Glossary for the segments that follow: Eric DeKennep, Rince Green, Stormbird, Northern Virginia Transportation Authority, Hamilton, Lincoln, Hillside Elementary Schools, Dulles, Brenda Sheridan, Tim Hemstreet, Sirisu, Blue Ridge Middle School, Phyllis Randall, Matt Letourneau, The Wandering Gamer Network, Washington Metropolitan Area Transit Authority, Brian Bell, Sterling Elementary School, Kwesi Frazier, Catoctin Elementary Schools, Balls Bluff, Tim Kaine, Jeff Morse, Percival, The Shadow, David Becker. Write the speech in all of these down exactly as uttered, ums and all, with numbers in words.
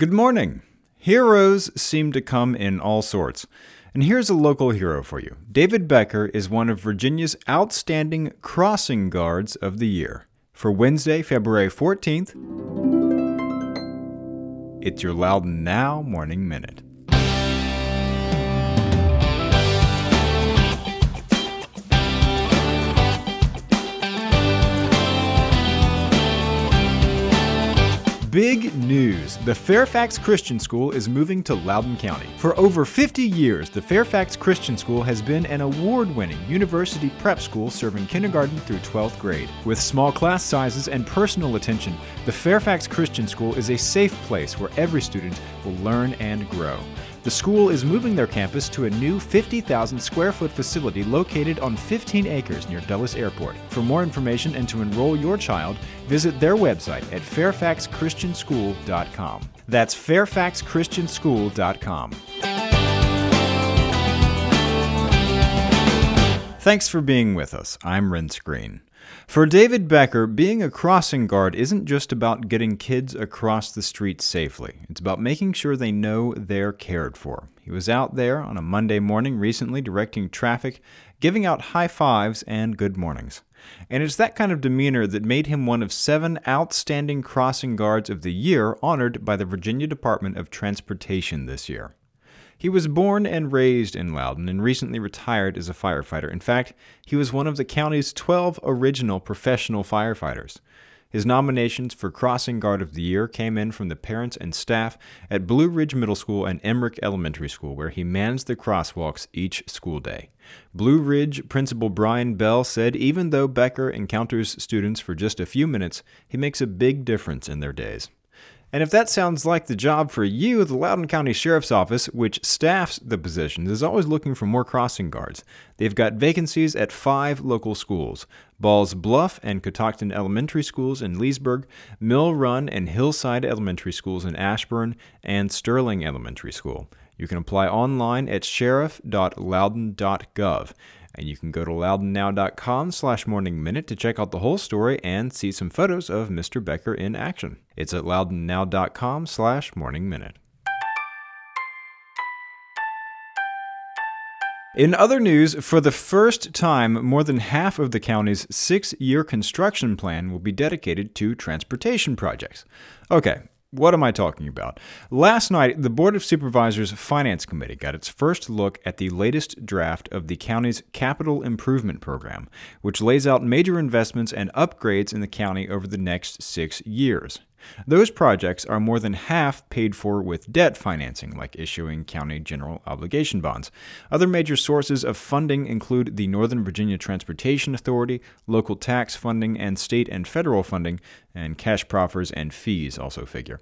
Good morning. Heroes seem to come in all sorts. And here's a local hero for you. David Becker is one of Virginia's outstanding crossing guards of the year. For Wednesday, February fourteenth, it's your Loudon Now Morning Minute. Big news! The Fairfax Christian School is moving to Loudoun County. For over fifty years, the Fairfax Christian School has been an award-winning university prep school serving kindergarten through twelfth grade. With small class sizes and personal attention, the Fairfax Christian School is a safe place where every student will learn and grow. The school is moving their campus to a new fifty thousand square foot facility located on fifteen acres near Dulles Airport. For more information and to enroll your child, visit their website at fairfax christian school dot com. That's fairfax christian school dot com. Thanks for being with us. I'm Rince Green. For David Becker, being a crossing guard isn't just about getting kids across the street safely. It's about making sure they know they're cared for. He was out there on a Monday morning recently directing traffic, giving out high fives and good mornings. And it's that kind of demeanor that made him one of seven outstanding crossing guards of the year honored by the Virginia Department of Transportation this year. He was born and raised in Loudoun and recently retired as a firefighter. In fact, he was one of the county's twelve original professional firefighters. His nominations for Crossing Guard of the Year came in from the parents and staff at Blue Ridge Middle School and Emmerich Elementary School, where he mans the crosswalks each school day. Blue Ridge Principal Brian Bell said even though Becker encounters students for just a few minutes, he makes a big difference in their days. And if that sounds like the job for you, the Loudoun County Sheriff's Office, which staffs the positions, is always looking for more crossing guards. They've got vacancies at five local schools: Balls Bluff and Catoctin Elementary Schools in Leesburg, Mill Run and Hillside Elementary Schools in Ashburn, and Sterling Elementary School. You can apply online at sheriff dot loudon dot gov. And you can go to loudon now dot com slash morning minute to check out the whole story and see some photos of Mister Becker in action. It's at loudon now dot com slash morning minute. In other news, for the first time, more than half of the county's six-year construction plan will be dedicated to transportation projects. Okay. What am I talking about? Last night, the Board of Supervisors Finance Committee got its first look at the latest draft of the county's Capital Improvement Program, which lays out major investments and upgrades in the county over the next six years. Those projects are more than half paid for with debt financing, like issuing county general obligation bonds. Other major sources of funding include the Northern Virginia Transportation Authority, local tax funding, and state and federal funding, and cash proffers and fees also figure.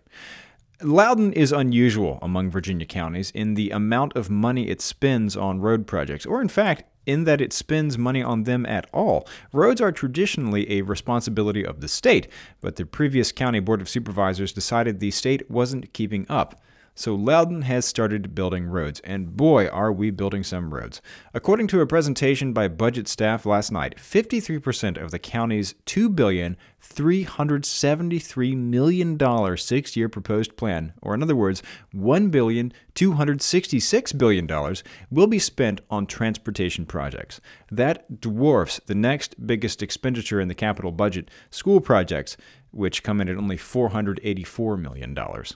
Loudoun is unusual among Virginia counties in the amount of money it spends on road projects, or in fact, in that it spends money on them at all. Roads are traditionally a responsibility of the state, but the previous county board of supervisors decided the state wasn't keeping up. So Loudoun has started building roads, and boy, are we building some roads. According to a presentation by budget staff last night, fifty-three percent of the county's two billion three hundred seventy-three million dollars six-year proposed plan, or in other words, one billion two hundred sixty-six billion dollars, will be spent on transportation projects. That dwarfs the next biggest expenditure in the capital budget, school projects, which come in at only four hundred eighty-four million dollars.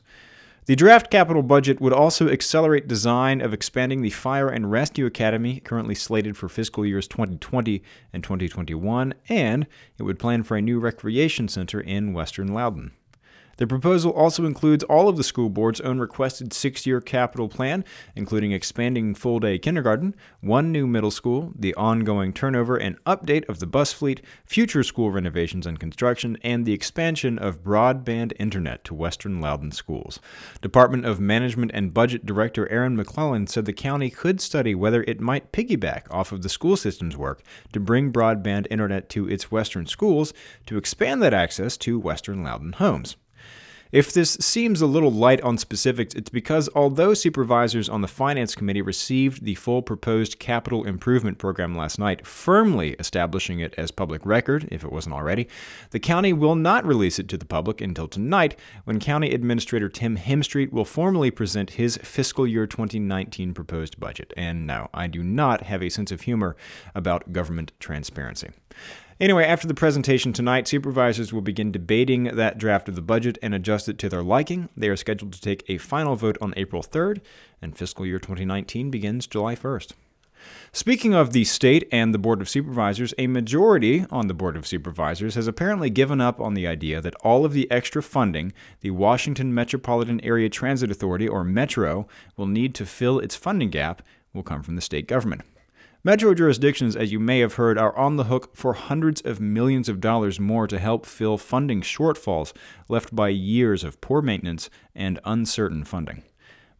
The draft capital budget would also accelerate design of expanding the Fire and Rescue Academy, currently slated for fiscal years twenty twenty and twenty twenty-one, and it would plan for a new recreation center in western Loudoun. The proposal also includes all of the school board's own requested six-year capital plan, including expanding full-day kindergarten, one new middle school, the ongoing turnover and update of the bus fleet, future school renovations and construction, and the expansion of broadband internet to western Loudoun schools. Department of Management and Budget Director Aaron McClellan said the county could study whether it might piggyback off of the school system's work to bring broadband internet to its western schools to expand that access to western Loudoun homes. If this seems a little light on specifics, it's because although supervisors on the Finance Committee received the full proposed capital improvement program last night, firmly establishing it as public record, if it wasn't already, the county will not release it to the public until tonight, when County Administrator Tim Hemstreet will formally present his fiscal year twenty nineteen proposed budget. And no, I do not have a sense of humor about government transparency. Anyway, after the presentation tonight, supervisors will begin debating that draft of the budget and adjust it to their liking. They are scheduled to take a final vote on April third, and fiscal year twenty nineteen begins July first. Speaking of the state and the Board of Supervisors, a majority on the Board of Supervisors has apparently given up on the idea that all of the extra funding the Washington Metropolitan Area Transit Authority, or Metro, will need to fill its funding gap will come from the state government. Metro jurisdictions, as you may have heard, are on the hook for hundreds of millions of dollars more to help fill funding shortfalls left by years of poor maintenance and uncertain funding.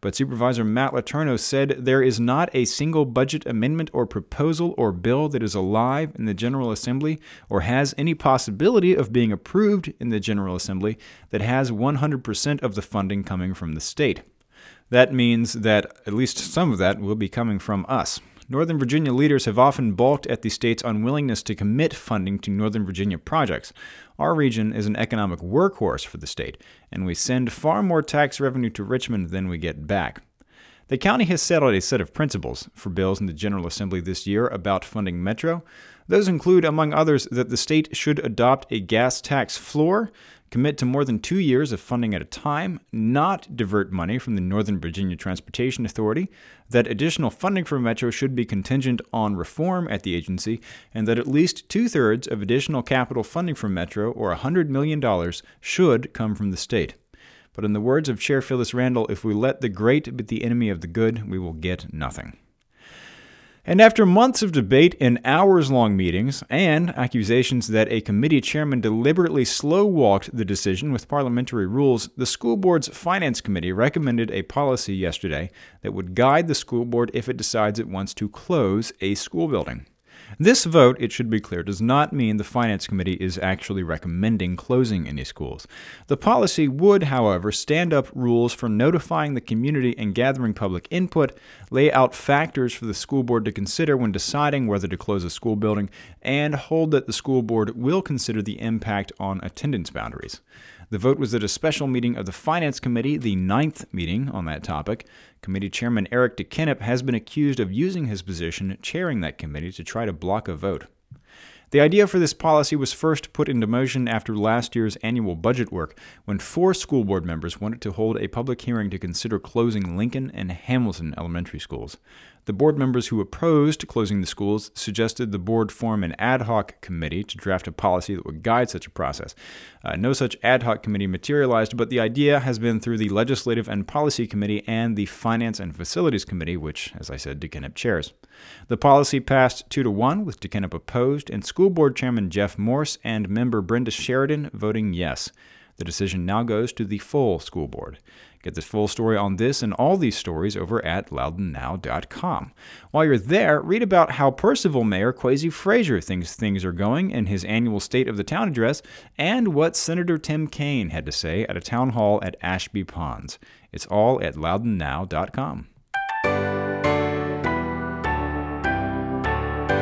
But Supervisor Matt Letourneau said there is not a single budget amendment or proposal or bill that is alive in the General Assembly or has any possibility of being approved in the General Assembly that has one hundred percent of the funding coming from the state. That means that at least some of that will be coming from us. Northern Virginia leaders have often balked at the state's unwillingness to commit funding to Northern Virginia projects. Our region is an economic workhorse for the state, and we send far more tax revenue to Richmond than we get back. The county has settled a set of principles for bills in the General Assembly this year about funding Metro. Those include, among others, that the state should adopt a gas tax floor, commit to more than two years of funding at a time, not divert money from the Northern Virginia Transportation Authority, that additional funding for Metro should be contingent on reform at the agency, and that at least two-thirds of additional capital funding for Metro, or one hundred million dollars, should come from the state. But in the words of Chair Phyllis Randall, if we let the great be the enemy of the good, we will get nothing. And after months of debate and hours-long meetings, and accusations that a committee chairman deliberately slow-walked the decision with parliamentary rules, the school board's Finance Committee recommended a policy yesterday that would guide the school board if it decides it wants to close a school building. This vote, it should be clear, does not mean the Finance Committee is actually recommending closing any schools. The policy would, however, stand up rules for notifying the community and gathering public input, lay out factors for the school board to consider when deciding whether to close a school building, and hold that the school board will consider the impact on attendance boundaries. The vote was at a special meeting of the Finance Committee, the ninth meeting on that topic. Committee Chairman Eric DeKennep has been accused of using his position chairing that committee to try to block a vote. The idea for this policy was first put into motion after last year's annual budget work, when four school board members wanted to hold a public hearing to consider closing Lincoln and Hamilton elementary schools. The board members who opposed closing the schools suggested the board form an ad hoc committee to draft a policy that would guide such a process. Uh, no such ad hoc committee materialized, but the idea has been through the Legislative and Policy Committee and the Finance and Facilities Committee, which, as I said, DeKennep chairs. The policy passed two to one, with DeKennep opposed, and School Board Chairman Jeff Morse and member Brenda Sheridan voting yes. The decision now goes to the full school board. Get the full story on this and all these stories over at loudon now dot com. While you're there, read about how Percival Mayor Kwesi Frazier thinks things are going in his annual State of the Town address, and what Senator Tim Kaine had to say at a town hall at Ashby Ponds. It's all at loudon now dot com.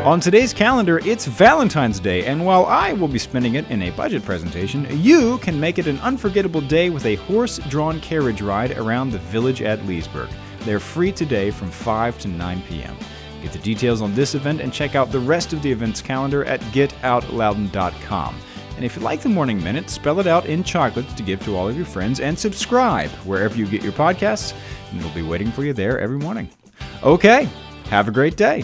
On today's calendar, it's Valentine's Day, and while I will be spending it in a budget presentation, you can make it an unforgettable day with a horse-drawn carriage ride around the village at Leesburg. They're free today from five to nine p.m. Get the details on this event and check out the rest of the event's calendar at get out loudon dot com. And if you like the Morning Minute, spell it out in chocolates to give to all of your friends, and subscribe wherever you get your podcasts, and we'll be waiting for you there every morning. Okay, have a great day.